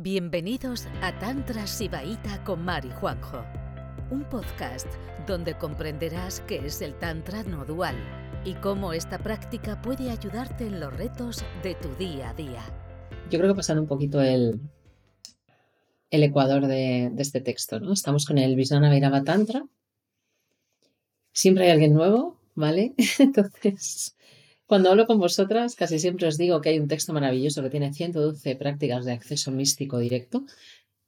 Bienvenidos a Tantra Shivaita con Mari Juanjo, un podcast donde comprenderás qué es el Tantra no dual y cómo esta práctica puede ayudarte en los retos de tu día a día. Yo creo que pasando un poquito el ecuador de este texto, ¿no? Estamos con el Vijñana Bhairava Tantra. Siempre hay alguien nuevo, ¿vale? Entonces, cuando hablo con vosotras, casi siempre os digo que hay un texto maravilloso que tiene 112 prácticas de acceso místico directo.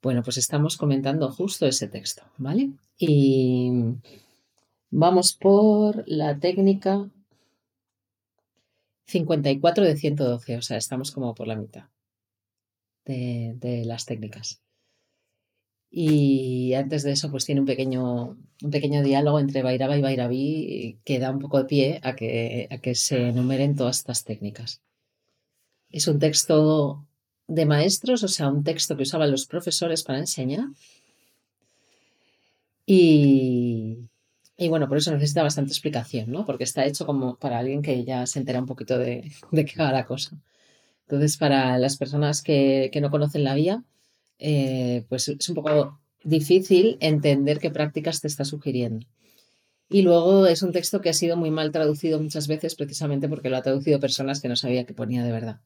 Bueno, pues estamos comentando justo ese texto, ¿vale? Y vamos por la técnica 54 de 112, o sea, estamos como por la mitad de las técnicas. Y antes de eso, pues tiene un pequeño diálogo entre Bhairava y Bhairavi que da un poco de pie a que se enumeren todas estas técnicas. Es un texto de maestros, o sea, un texto que usaban los profesores para enseñar. Y bueno, por eso necesita bastante explicación, ¿no? Porque está hecho como para alguien que ya se entera un poquito de qué va la cosa. Entonces, para las personas que no conocen la vía, pues es un poco difícil entender qué prácticas te está sugiriendo. Y luego es un texto que ha sido muy mal traducido muchas veces, precisamente porque lo ha traducido personas que no sabía que ponía de verdad,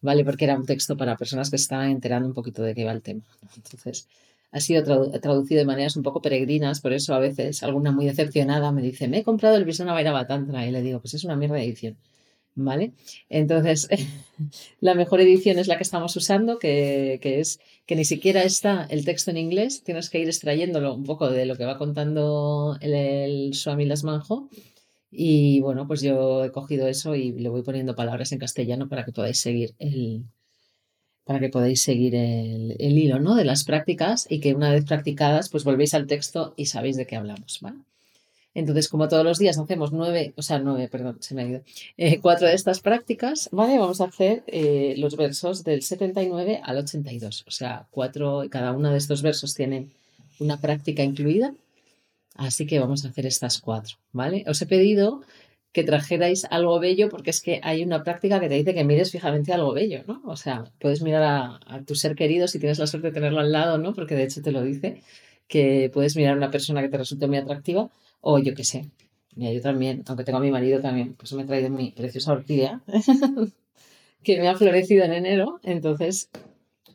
¿vale? Porque era un texto para personas que estaban enterando un poquito de qué va el tema, ¿no? Entonces ha sido traducido de maneras un poco peregrinas, por eso a veces alguna muy decepcionada me dice, me he comprado el Vijñana Bhairava Tantra, y le digo, pues es una mierda de edición, ¿vale? Entonces, la mejor edición es la que estamos usando, que es que ni siquiera está el texto en inglés, tienes que ir extrayéndolo un poco de lo que va contando el Swami Lakshmanjoo. Y bueno, pues yo he cogido eso y le voy poniendo palabras en castellano para que podáis seguir el hilo, ¿no? De las prácticas, y que una vez practicadas, pues volvéis al texto y sabéis de qué hablamos, ¿vale? Entonces, como todos los días hacemos 4 de estas prácticas, ¿vale? Vamos a hacer los versos del 79 al 82. O sea, 4, cada uno de estos versos tiene una práctica incluida. Así que vamos a hacer estas 4, ¿vale? Os he pedido que trajerais algo bello, porque es que hay una práctica que te dice que mires fijamente algo bello, ¿no? O sea, puedes mirar a tu ser querido si tienes la suerte de tenerlo al lado, ¿no? Porque de hecho te lo dice, que puedes mirar a una persona que te resulte muy atractiva. O yo qué sé, mira, yo también, aunque tengo a mi marido también, pues me he traído mi preciosa orquídea que me ha florecido en enero, entonces,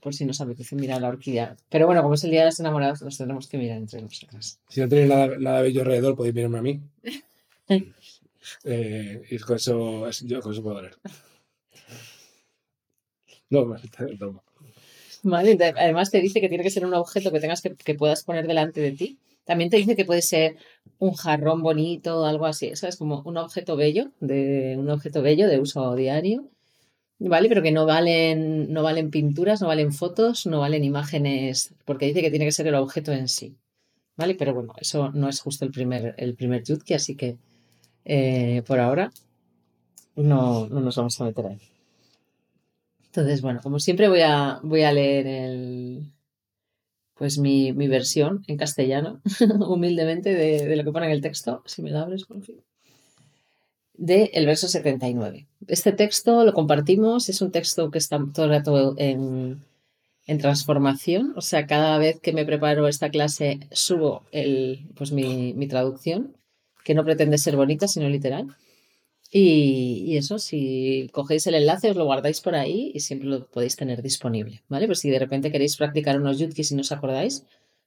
por si nos apetece mirar la orquídea. Pero bueno, como es el día de los enamorados, nos tendremos que mirar entre nosotras. Si no tenéis nada bello alrededor, podéis mirarme a mí. Y con eso puedo hablar. No, broma. Vale, además te dice que tiene que ser un objeto que tengas que puedas poner delante de ti. También te dice que puede ser un jarrón bonito, algo así, ¿sabes? Como un objeto bello de uso diario, ¿vale? Pero que no valen pinturas, no valen fotos, no valen imágenes, porque dice que tiene que ser el objeto en sí, ¿vale? Pero bueno, eso no es justo el primer yukti, así que por ahora no nos vamos a meter ahí. Entonces, bueno, como siempre voy a leer mi versión en castellano, humildemente, de lo que pone en el texto, si me lo abres, por fin, del verso 79. Este texto lo compartimos, es un texto que está todo el rato en transformación, o sea, cada vez que me preparo esta clase subo mi traducción, que no pretende ser bonita, sino literal. Y eso, si cogéis el enlace, os lo guardáis por ahí y siempre lo podéis tener disponible, ¿vale? Pues si de repente queréis practicar unos yutkis y no os acordáis,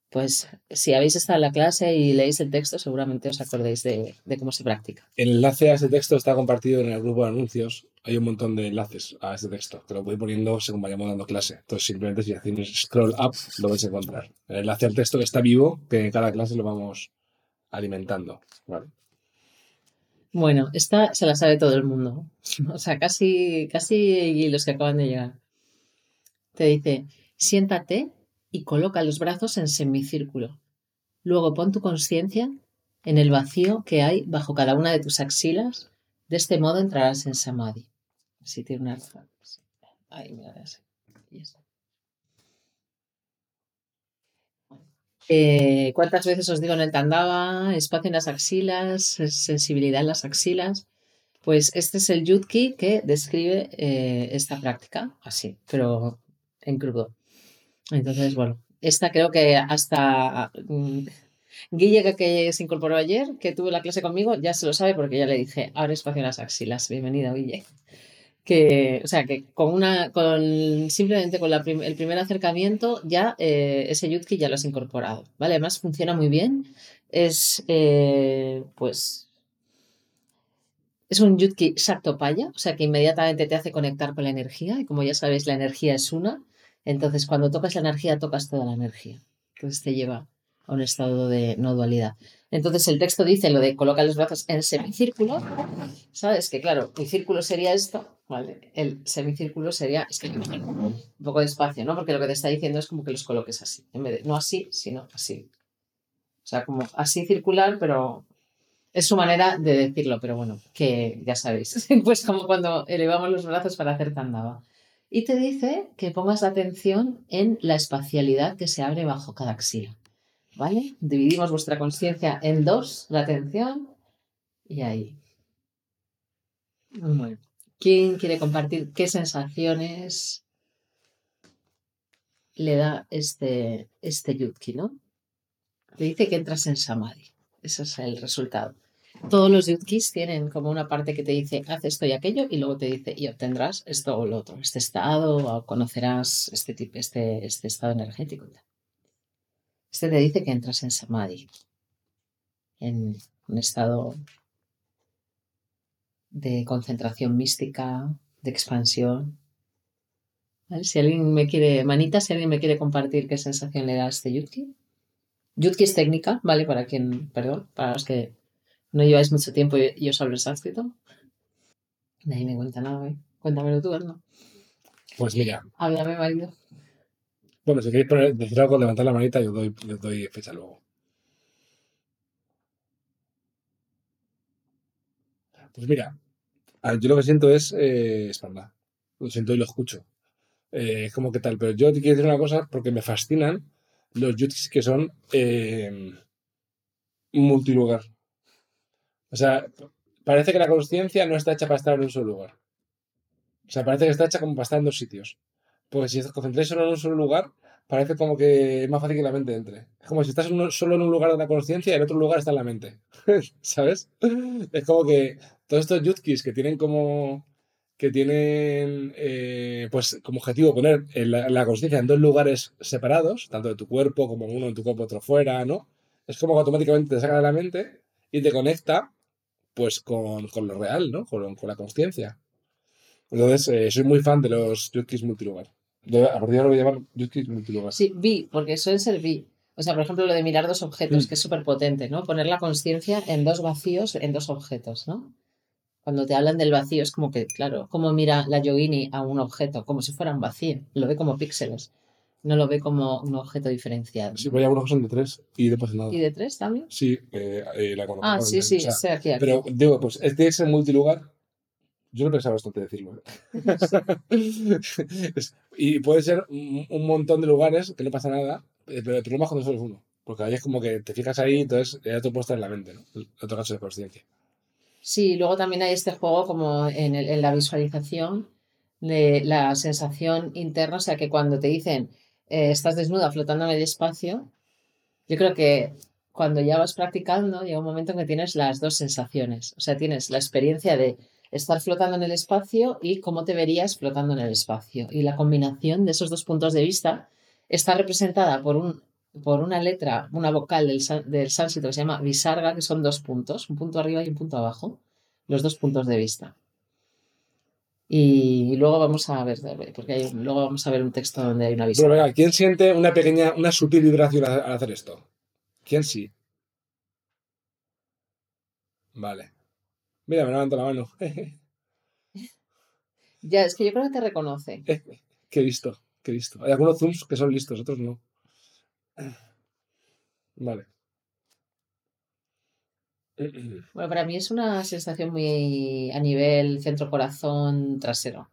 pues si habéis estado en la clase y leéis el texto, seguramente os acordéis de cómo se practica. El enlace a ese texto está compartido en el grupo de anuncios. Hay un montón de enlaces a ese texto, que lo voy poniendo según vayamos dando clase. Entonces, simplemente si hacéis scroll up, lo vais a encontrar. El enlace al texto que está vivo, que en cada clase lo vamos alimentando, ¿vale? Bueno, esta se la sabe todo el mundo, o sea, casi los que acaban de llegar. Te dice, siéntate y coloca los brazos en semicírculo. Luego pon tu conciencia en el vacío que hay bajo cada una de tus axilas. De este modo entrarás en samadhi. Así tiene una... Ahí, mira, así. Ya está. ¿Cuántas veces os digo en el tandava? Espacio en las axilas, sensibilidad en las axilas. Pues este es el yutki que describe esta práctica, así, pero en crudo. Entonces, bueno, esta creo que hasta Guille, que se incorporó ayer, que tuvo la clase conmigo, ya se lo sabe porque ya le dije, abre espacio en las axilas, bienvenido Guille. Que, o sea, que simplemente con el primer acercamiento ya ese yutki ya lo has incorporado, ¿vale? Además funciona muy bien, es un yutki sactopaya, o sea que inmediatamente te hace conectar con la energía y como ya sabéis la energía es una, entonces cuando tocas la energía tocas toda la energía, entonces te lleva a un estado de no dualidad. Entonces el texto dice lo de coloca los brazos en semicírculo, ¿sabes? Que claro, mi círculo sería esto, ¿vale? El semicírculo sería, es que un poco de espacio, ¿no? Porque lo que te está diciendo es como que los coloques así, en vez de, no así, sino así. O sea, como así circular, pero es su manera de decirlo, pero bueno, que ya sabéis, pues como cuando elevamos los brazos para hacer tandava. Y te dice que pongas la atención en la espacialidad que se abre bajo cada axila. ¿Vale? Dividimos vuestra conciencia en dos, la atención, y ahí. Bueno, ¿quién quiere compartir qué sensaciones le da este yutki, no? Le dice que entras en samadhi. Ese es el resultado. Todos los yutkis tienen como una parte que te dice, haz esto y aquello, y luego te dice, y obtendrás esto o lo otro, este estado, o conocerás este estado energético y tal. Este te dice que entras en samadhi, en un estado de concentración mística, de expansión. ¿Vale? Si alguien me quiere, manita, si alguien me quiere compartir qué sensación le da a este yutki. Yutki es técnica, ¿vale? Para los que no lleváis mucho tiempo y os hablo en sánscrito. De ahí me cuenta nada, ¿eh? Cuéntamelo tú, ¿no? Pues mira. Háblame, marido. Bueno, si queréis decir algo, levantar la manita y os doy fecha luego. Pues mira, yo lo que siento es espalda. Lo siento y lo escucho. Es como que tal, pero yo te quiero decir una cosa porque me fascinan los yutkis que son multilugar. O sea, parece que la consciencia no está hecha para estar en un solo lugar. O sea, parece que está hecha como para estar en dos sitios. Porque si os concentráis solo en un solo lugar, parece como que es más fácil que la mente entre. Es como si estás solo en un lugar de la conciencia y en otro lugar está en la mente. ¿Sabes? Es como que todos estos yutkis que tienen como objetivo poner la conciencia en dos lugares separados, tanto de tu cuerpo como uno en tu cuerpo, otro fuera, ¿no? Es como que automáticamente te saca de la mente y te conecta pues con lo real, ¿no? Con la conciencia. Entonces, soy muy fan de los yutkis multilugar. A partir de ahora voy a llamar yutkis multilugar. Sí, bi, porque suelen ser bi. O sea, por ejemplo, lo de mirar dos objetos, que es súper potente, ¿no? Poner la conciencia en dos vacíos, en dos objetos, ¿no? Cuando te hablan del vacío es como que, claro, ¿cómo mira la yogini a un objeto? Como si fuera un vacío. Lo ve como píxeles. No lo ve como un objeto diferenciado. Sí, pero hay algunos que son de 3 y de posicionado. ¿Y de 3 también? Sí, la conozco. Ah, sí, sí, o sea, aquí. Pero, digo, pues, este es el multilugar. Yo no pensaba bastante decirlo. Y puede ser un montón de lugares que no pasa nada, pero el problema es cuando solo es uno. Porque ahí es como que te fijas ahí, entonces ya te puedes estar en la mente, ¿no? El otro caso de consciencia. Sí, luego también hay este juego como en la visualización de la sensación interna. O sea, que cuando te dicen estás desnuda flotando en el espacio, yo creo que cuando ya vas practicando llega un momento en que tienes las dos sensaciones. O sea, tienes la experiencia de estar flotando en el espacio y cómo te verías flotando en el espacio. Y la combinación de esos dos puntos de vista está representada por una letra, una vocal del sánscrito que se llama visarga, que son dos puntos, un punto arriba y un punto abajo, los dos puntos de vista. Y luego vamos a ver, porque luego vamos a ver un texto donde hay una visarga. Pero venga, ¿quién siente una sutil vibración al hacer esto? ¿Quién sí? Vale. Mira, me levanto la mano. Ya, es que yo creo que te reconoce. Qué listo. Hay algunos zooms que son listos, otros no. Vale. Bueno, para mí es una sensación muy a nivel centro-corazón trasero. O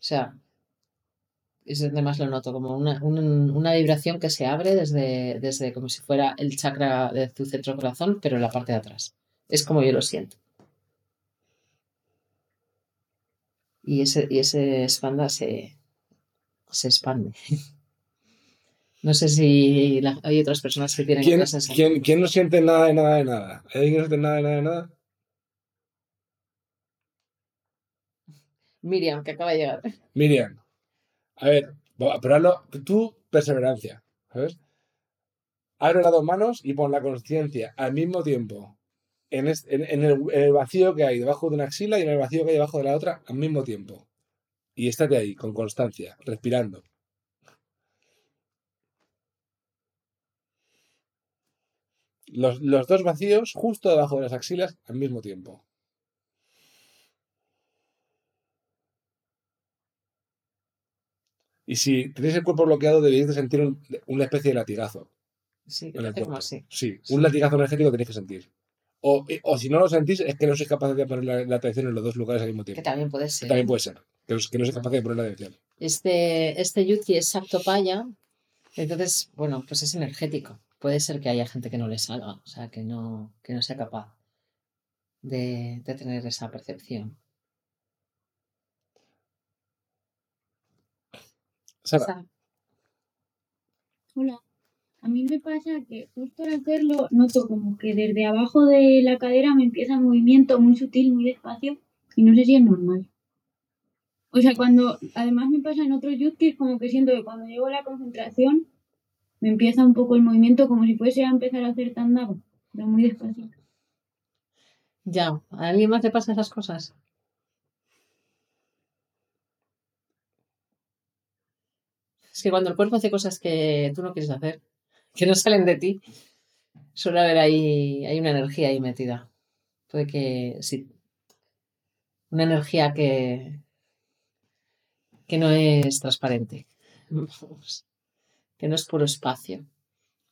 sea, es donde más lo noto, como una vibración que se abre desde como si fuera el chakra de tu centro-corazón, pero en la parte de atrás. Es como yo lo siento. Y ese espanda se expande. No sé si hay otras personas que tienen otras sensaciones. ¿Quién no siente nada de nada de nada? ¿Hay alguien que no siente nada de nada de nada? Miriam, que acaba de llegar. Miriam, a ver, probarlo. Tú, perseverancia, ¿sabes? Abre las dos manos y pon la consciencia al mismo tiempo en el vacío que hay debajo de una axila y en el vacío que hay debajo de la otra al mismo tiempo. Y estate ahí, con constancia, respirando. Los dos vacíos justo debajo de las axilas al mismo tiempo. Y si tenéis el cuerpo bloqueado, debéis de sentir una especie de latigazo. Sí, como así. Sí, sí, un latigazo energético tenéis que sentir. O si no lo sentís, es que no sois capaces de poner la atención en los dos lugares al mismo tiempo. Que también puede ser. Que no sois capaces de poner la atención. Este yukti es sactopaya, entonces, bueno, pues es energético. Puede ser que haya gente que no le salga, o sea, que no sea capaz de tener esa percepción. Sara. Hola. A mí me pasa que justo al hacerlo noto como que desde abajo de la cadera me empieza un movimiento muy sutil, muy despacio, y no sé si es normal. O sea, cuando además me pasa en otros yuktis, como que siento que cuando llego a la concentración me empieza un poco el movimiento como si fuese a empezar a hacer tandava, pero muy despacio. Ya, ¿a alguien más le pasa esas cosas? Es que cuando el cuerpo hace cosas que tú no quieres hacer, que no salen de ti, suele haber ahí, hay una energía ahí metida. Puede que sí. Una energía que no es transparente. Vamos. Que no es puro espacio.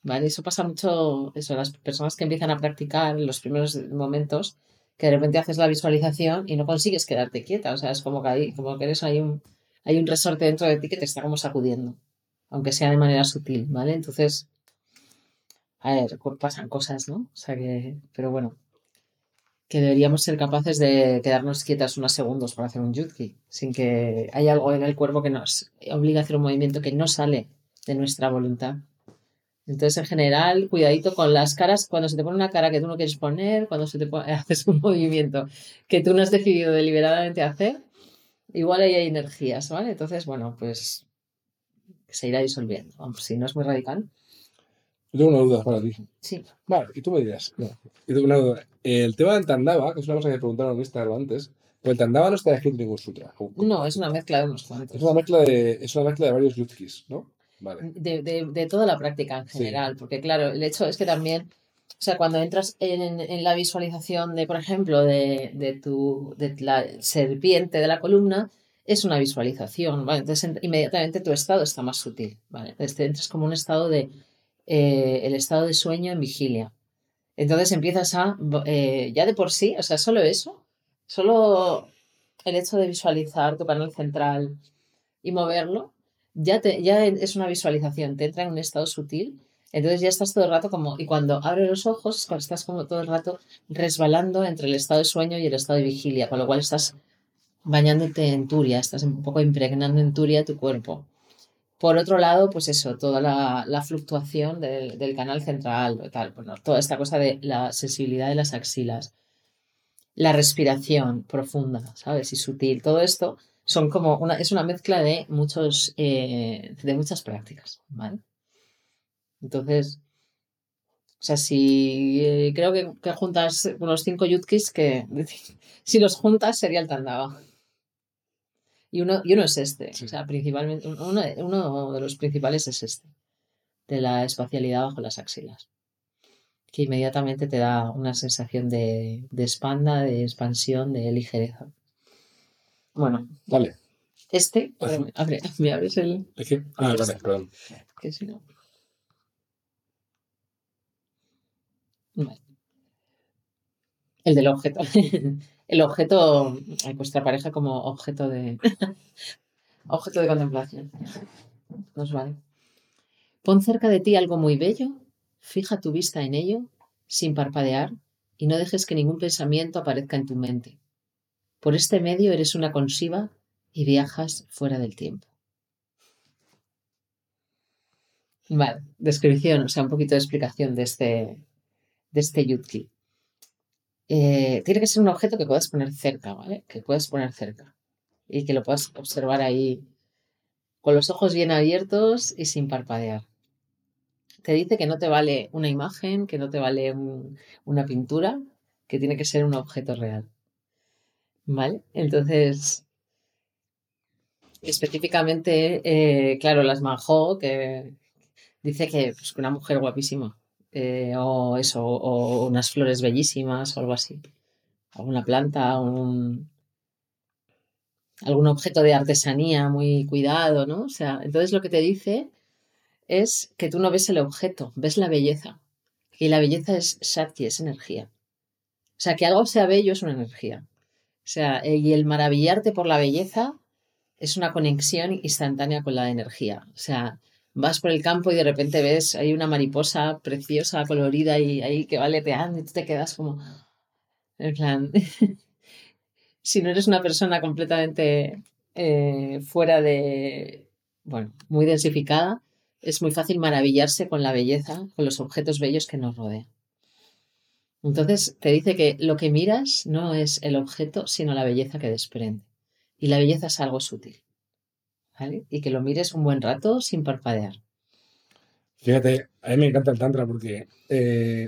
¿Vale? Eso pasa mucho, eso, las personas que empiezan a practicar en los primeros momentos, que de repente haces la visualización y no consigues quedarte quieta. O sea, es como que hay un resorte dentro de ti que te está como sacudiendo, aunque sea de manera sutil, ¿vale? Entonces, a ver, pasan cosas, ¿no? O sea que, pero bueno, que deberíamos ser capaces de quedarnos quietas unos segundos para hacer un yutki, sin que haya algo en el cuerpo que nos obliga a hacer un movimiento que no sale de nuestra voluntad. Entonces, en general, cuidadito con las caras, cuando se te pone una cara que tú no quieres poner, cuando se te pone, haces un movimiento que tú no has decidido deliberadamente hacer, igual ahí hay energías, ¿vale? Entonces, bueno, pues se irá disolviendo. Vamos, si no es muy radical. Yo tengo una duda para ti. Sí. Vale, y tú me dirás. No, yo tengo una duda. El tema del tandava, que es una cosa que me preguntaron en Instagram antes, pues el tandava no está escrito en ningún sutra. No, es una mezcla de unos cuantos. Es una mezcla de varios yutkis, ¿no? Vale. De toda la práctica en general, sí. Porque claro, el hecho es que también, o sea, cuando entras en la visualización de, por ejemplo, de la serpiente de la columna, es una visualización, ¿vale? Entonces inmediatamente tu estado está más sutil, ¿vale? Entonces te entras como un estado de el estado de sueño en vigilia. Entonces empiezas a ya de por sí, o sea, solo eso, solo el hecho de visualizar tu canal central y moverlo, ya es una visualización, te entra en un estado sutil. Entonces ya estás todo el rato como, y cuando abres los ojos, cuando estás como todo el rato resbalando entre el estado de sueño y el estado de vigilia, con lo cual estás bañándote en turia, estás un poco impregnando en turia tu cuerpo. Por otro lado, pues eso, toda la fluctuación del canal central, tal, bueno, toda esta cosa de la sensibilidad de las axilas, la respiración profunda, ¿sabes? Y sutil, todo esto son como es una mezcla de muchas prácticas, ¿vale? Entonces, o sea, si creo que juntas unos 5 yutkis, que si los juntas sería el tandava. Y uno es este, sí. O sea, principalmente, uno de los principales es este, de la espacialidad bajo las axilas, que inmediatamente te da una sensación de espanda, de expansión, de ligereza. Bueno, vale. Este, ¿me abres el...? ¿Qué? Ah, vale, perdón. Que si no... Vale. El del objeto. El objeto, vuestra pareja como objeto de contemplación. Nos vale. Pon cerca de ti algo muy bello, fija tu vista en ello, sin parpadear, y no dejes que ningún pensamiento aparezca en tu mente. Por este medio eres una con Shiva y viajas fuera del tiempo. Vale, descripción, o sea, un poquito de explicación de este yutki. Tiene que ser un objeto que puedas poner cerca, ¿vale? Que puedas poner cerca y que lo puedas observar ahí con los ojos bien abiertos y sin parpadear. Te dice que no te vale una imagen, que no te vale una pintura, que tiene que ser un objeto real, ¿vale? Entonces, específicamente, claro, las manjó, que dice que pues, una mujer guapísima, o eso, o unas flores bellísimas, o algo así, alguna planta, algún objeto de artesanía muy cuidado, ¿no? O sea, entonces lo que te dice es que tú no ves el objeto, ves la belleza, y la belleza es shakti, es energía. O sea, que algo sea bello es una energía. O sea, y el maravillarte por la belleza es una conexión instantánea con la energía. O sea, vas por el campo y de repente ves, hay una mariposa preciosa, colorida, y ahí que va aleteando y tú te quedas como... En plan... Si no eres una persona completamente fuera de... Bueno, muy densificada, es muy fácil maravillarse con la belleza, con los objetos bellos que nos rodean. Entonces te dice que lo que miras no es el objeto, sino la belleza que desprende. Y la belleza es algo sutil, ¿vale? Y que lo mires un buen rato sin parpadear. Fíjate, a mí me encanta el Tantra porque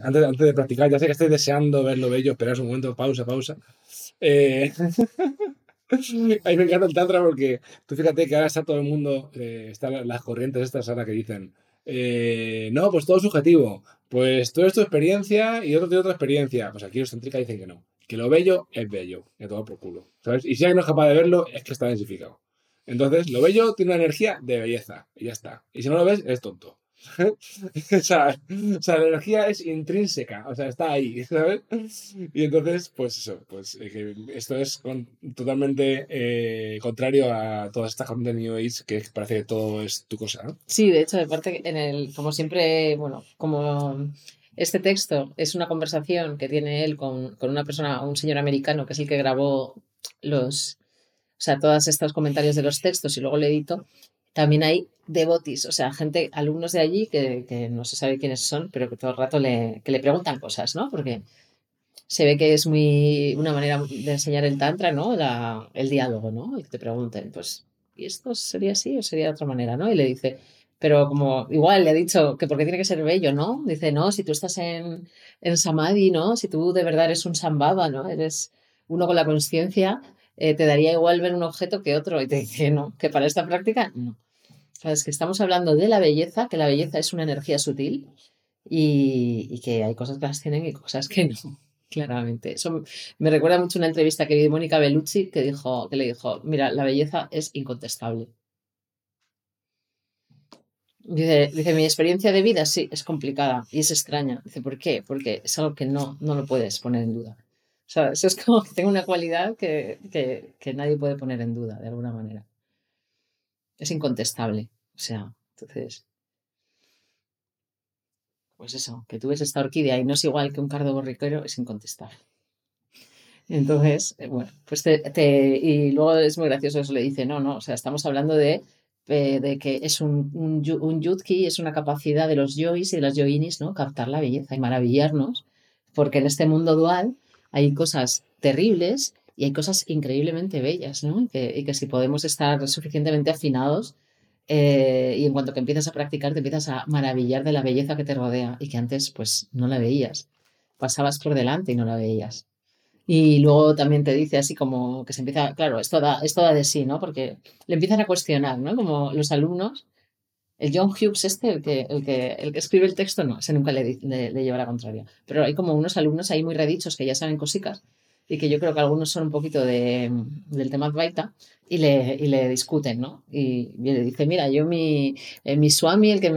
antes de practicar, ya sé que estoy deseando ver lo bello, esperar un momento, pausa. A mí me encanta el Tantra porque tú fíjate que ahora está todo el mundo, están las corrientes estas ahora que dicen... no, pues todo subjetivo, pues tú es tu experiencia y otro tiene otra experiencia. Pues aquí los tantricas dicen que no, que lo bello es bello, que todo por culo, ¿sabes? Y si alguien no es capaz de verlo, es que está densificado. Entonces, lo bello tiene una energía de belleza y ya está, y si no lo ves, eres tonto. O sea, la energía es intrínseca, o sea, está ahí, ¿sabes? Y entonces, pues eso, pues que esto es totalmente contrario a toda esta gente de New Age que parece que todo es tu cosa, ¿no? Sí, de hecho, de parte, como siempre, bueno, como este texto es una conversación que tiene él con una persona, un señor americano que es el que grabó todos estos comentarios de los textos y luego lo editó. También hay devotis, o sea, gente, alumnos de allí que no se sabe quiénes son, pero que todo el rato que le preguntan cosas, ¿no? Porque se ve que es una manera de enseñar el Tantra, ¿no? El diálogo, ¿no? Y te pregunten, pues, ¿y esto sería así o sería de otra manera, no? Y le dice, pero como igual le ha dicho que porque tiene que ser bello, ¿no? Dice, no, si tú estás en samadhi, ¿no? Si tú de verdad eres un sambhava, ¿no? Eres uno con la consciencia... te daría igual ver un objeto que otro, y te dice no, que para esta práctica no. Sabes que estamos hablando de la belleza, que la belleza es una energía sutil y que hay cosas que las tienen y cosas que no, claramente. Eso me recuerda mucho una entrevista que vi de Mónica Bellucci que le dijo, mira, la belleza es incontestable. Dice, mi experiencia de vida sí, es complicada y es extraña. Dice, ¿por qué? Porque es algo que no lo puedes poner en duda. O sea, eso es como que tengo una cualidad que nadie puede poner en duda, de alguna manera. Es incontestable. O sea, entonces... Pues eso, que tú ves esta orquídea y no es igual que un cardo borriquero, es incontestable. Entonces, bueno, pues y luego es muy gracioso eso, le dice, no, o sea, estamos hablando de que es un yutki, es una capacidad de los yois y de las yoinis, ¿no? Captar la belleza y maravillarnos, porque en este mundo dual... Hay cosas terribles y hay cosas increíblemente bellas, ¿no? Y que si podemos estar suficientemente afinados y en cuanto que empiezas a practicar te empiezas a maravillar de la belleza que te rodea y que antes pues no la veías. Pasabas por delante y no la veías. Y luego también te dice así como que se empieza... Claro, esto da de sí, ¿no? Porque le empiezan a cuestionar, ¿no? Como los alumnos. El John Hughes el que escribe el texto, no, ese nunca le lleva la contraria. Pero hay como unos alumnos ahí muy redichos que ya saben cositas y que yo creo que algunos son un poquito del tema baita y le discuten, ¿no? Y le dice, mira, yo mi Swami, el que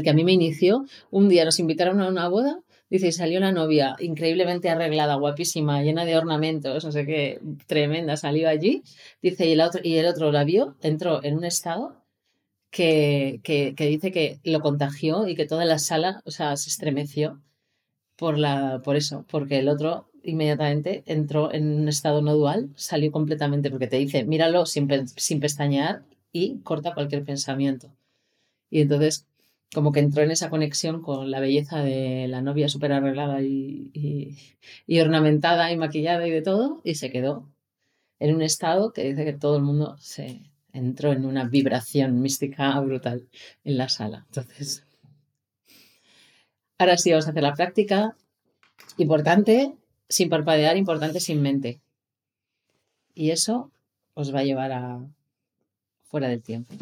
a mí me inició, un día nos invitaron a una boda. Dice, y salió una novia increíblemente arreglada, guapísima, llena de ornamentos, no sé qué, tremenda, salió allí. Dice, y el otro la vio, entró en un estado que dice que lo contagió y que toda la sala, o sea, se estremeció por eso, porque el otro inmediatamente entró en un estado no dual, salió completamente, porque te dice, míralo sin pestañear y corta cualquier pensamiento. Y entonces como que entró en esa conexión con la belleza de la novia súper arreglada y ornamentada y maquillada y de todo, y se quedó en un estado que dice que todo el mundo se entró en una vibración mística brutal en la sala. Entonces, ahora sí vamos a hacer la práctica. Importante sin parpadear, importante sin mente. Y eso os va a llevar a fuera del tiempo.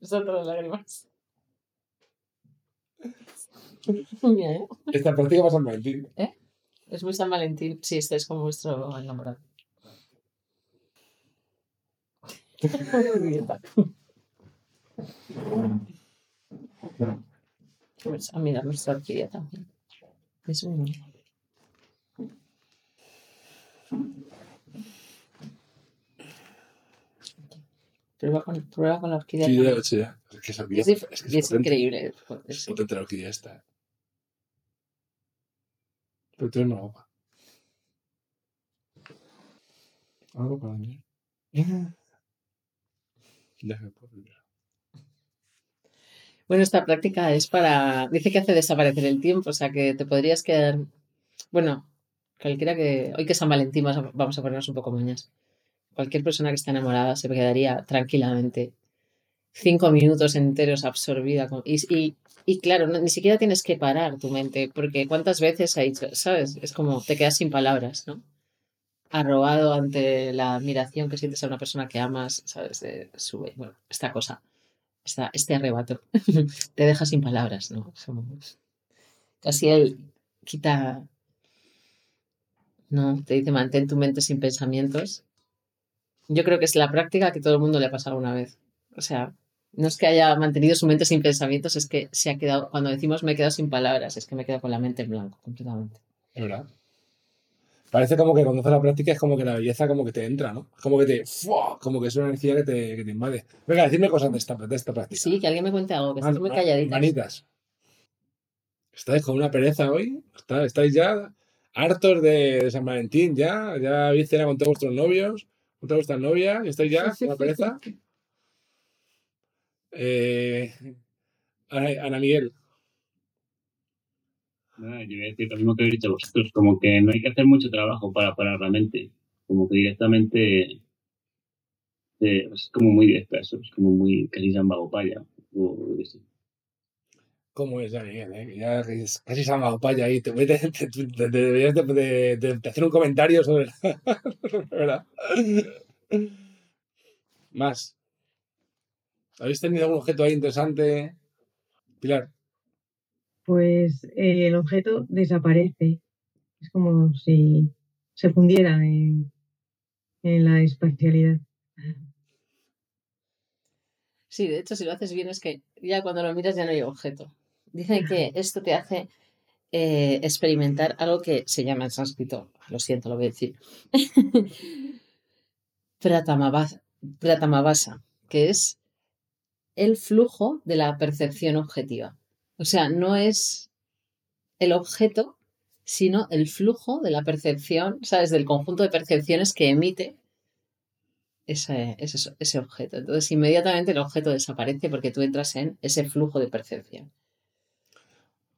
Son todas lágrimas. Bien, ¿eh? Esta práctica va a San Valentín. ¿Eh? Es muy San Valentín si estáis con vuestro enamorado. Pues a mirar nuestra orquídea también. Es un... Prueba con la orquídea. Sí. Es increíble. Es potente la orquídea esta. Pero tú no agua. Algo para mí. Bueno, esta práctica es para... Dice que hace desaparecer el tiempo, o sea que te podrías quedar... Bueno, cualquiera que... Hoy que es San Valentín vamos a ponernos un poco moñas. Cualquier persona que está enamorada se quedaría tranquilamente 5 minutos enteros absorbida. Y claro, ni siquiera tienes que parar tu mente, porque cuántas veces ha dicho, ¿sabes? Es como te quedas sin palabras, ¿no? Arrobado ante la admiración que sientes a una persona que amas, ¿sabes? Bueno, esta cosa, este arrebato, te deja sin palabras, ¿no? Casi él quita... No, te dice mantén tu mente sin pensamientos. Yo creo que es la práctica que todo el mundo le ha pasado una vez. O sea, no es que haya mantenido su mente sin pensamientos, es que se ha quedado, cuando decimos me he quedado sin palabras, es que me he quedado con la mente en blanco completamente. Es verdad. Parece como que cuando haces la práctica es como que la belleza como que te entra, ¿no? Como que te... ¡fua! Como que es una energía que te invade. Venga, decirme cosas de esta práctica. Sí, que alguien me cuente algo, que estás muy calladita. Manitas. ¿Estáis con una pereza hoy? ¿Estáis ya hartos de San Valentín? ¿Ya habéis cena con todos vuestros novios? ¿No te gusta novia? ¿Estoy ya con la pereza? Ana Miguel. Yo voy a decir lo mismo que habéis dicho vosotros, como que no hay que hacer mucho trabajo para parar la mente. Como que directamente es como muy disperso, es como muy casi sambhava o eso. ¿Cómo es, Ana Miguel? Ya casi sambhava ahí. Te deberías de hacer un comentario sobre la... Más. ¿Habéis tenido algún objeto ahí interesante, Pilar? Pues el objeto desaparece. Es como si se fundiera en la espacialidad. Sí, de hecho, si lo haces bien es que ya cuando lo miras ya no hay objeto. Dicen que esto te hace experimentar algo que se llama en sánscrito. Lo siento, lo voy a decir. Pratamabasa, que es el flujo de la percepción objetiva. O sea, no es el objeto, sino el flujo de la percepción, ¿sabes? Del conjunto de percepciones que emite ese objeto. Entonces, inmediatamente el objeto desaparece porque tú entras en ese flujo de percepción.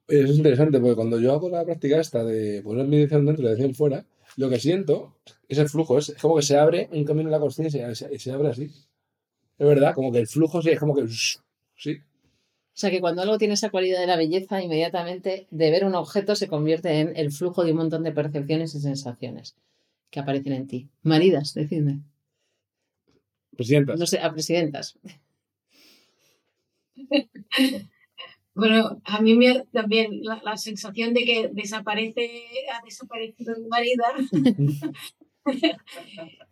Eso es interesante, porque cuando yo hago la práctica esta de poner mi atención dentro y la atención fuera, lo que siento es el flujo, es como que se abre un camino en la conciencia y se abre así. Es verdad, como que el flujo sí, es como que... Sí. O sea que cuando algo tiene esa cualidad de la belleza, inmediatamente de ver un objeto se convierte en el flujo de un montón de percepciones y sensaciones que aparecen en ti. Maridas, decidme. Presidentas. No sé, a presidentas. Bueno, a mí también la sensación de que ha desaparecido mi marida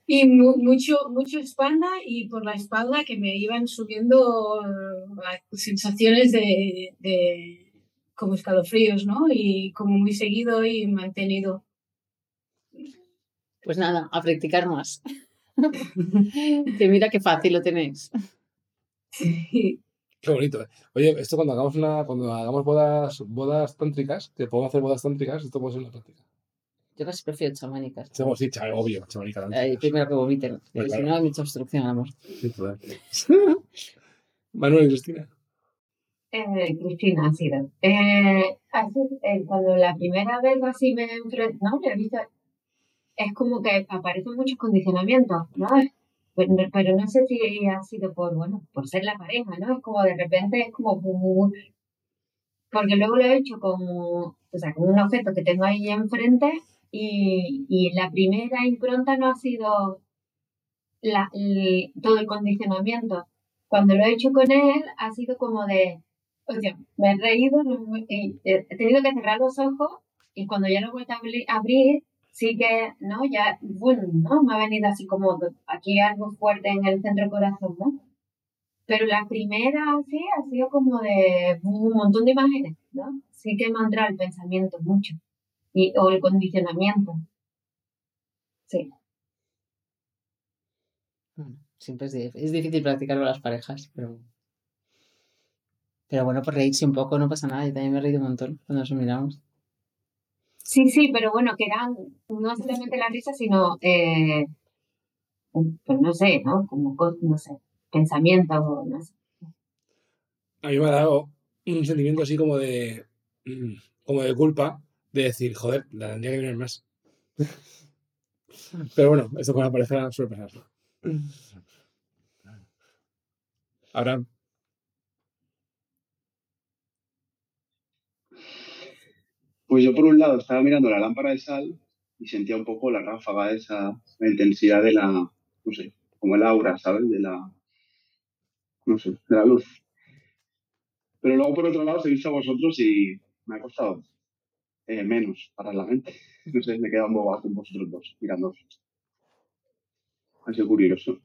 y mucho espalda, y por la espalda que me iban subiendo sensaciones de como escalofríos, ¿no? Y como muy seguido y mantenido. Pues nada, a practicar más. Que mira qué fácil lo tenéis. Sí. Qué bonito, ¿eh? Oye, esto cuando hagamos bodas tántricas, que podemos hacer bodas tántricas, esto puede ser una práctica. Yo casi prefiero chamánicas. Somos sí, obvio, chamánicas. Primero que vomiten. Porque claro. Si no, hay mucha obstrucción, amor. Sí, claro. Manuel y Cristina. Cristina, ha sido. Cuando la primera vez así me enfrenté, ¿no? Es como que aparecen muchos condicionamientos, ¿no? Pero no sé si ha sido por ser la pareja, ¿no? Es como de repente, es como... Porque luego lo he hecho con un objeto que tengo ahí enfrente y la primera impronta no ha sido todo el condicionamiento. Cuando lo he hecho con él ha sido como de... O sea, me he reído, he tenido que cerrar los ojos y cuando ya lo he vuelto a abrir, sí que, ¿no? Ya, boom, ¿no? Me ha venido así como aquí algo fuerte en el centro corazón, ¿no? Pero la primera, sí, ha sido como de un montón de imágenes, ¿no? Sí que me ha entrado el pensamiento mucho. O el condicionamiento. Sí. Bueno, siempre es difícil practicarlo a las parejas, pero bueno, por reírse un poco no pasa nada. Yo también me he reído un montón cuando nos miramos. Sí, sí, pero bueno, que eran no solamente la risa, sino, pues no sé, ¿no? Como, no sé. Pensamiento o no sé. A mí me ha dado un sentimiento así como de culpa de decir, joder, la tendría que venir más. Pero bueno, esto con la pareja suele pasar. Abraham. Pues yo por un lado estaba mirando la lámpara de sal y sentía un poco la ráfaga de esa, la intensidad de la, no sé, como el aura, ¿sabes? De la... no sé, de la luz. Pero luego, por otro lado, se hizo a vosotros y me ha costado menos parar la mente. No sé, me he quedado bobado con vosotros dos, mirándoos. Ha sido curioso.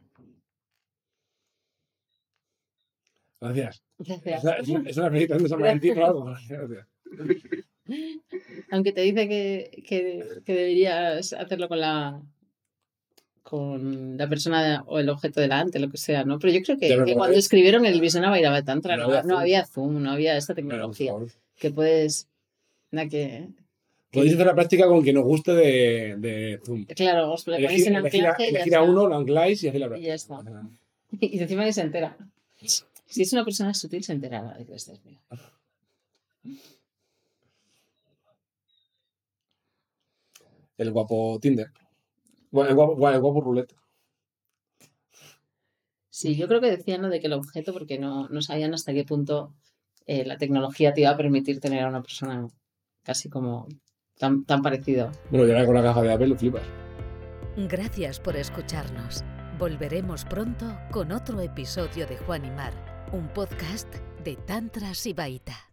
Gracias. Gracias. Es una felicitación de San Valentín o algo. Gracias. Aunque te dice que deberías hacerlo con la persona o el objeto delante, lo que sea, ¿no? Pero yo creo que cuando escribieron el Vijñana Bhairava Tantra no había Zoom, no había esta tecnología. Pero, que puedes... Podéis hacer la práctica con quien os guste de Zoom. Claro, os la ponéis en anclaje. Elegir a uno, lo ancláis y hacéis la práctica. Y ya está. Y encima que se entera. Si es una persona sutil, se enterará de que lo estás mirando. El guapo Tinder. Bueno, el guapo ruleta. Sí, yo creo que decían lo de que el objeto, porque no sabían hasta qué punto la tecnología te iba a permitir tener a una persona casi como tan parecida. Bueno, ya con la caja de Apple lo flipas. Gracias por escucharnos. Volveremos pronto con otro episodio de Juan y Mar, un podcast de Tantra Shivaita.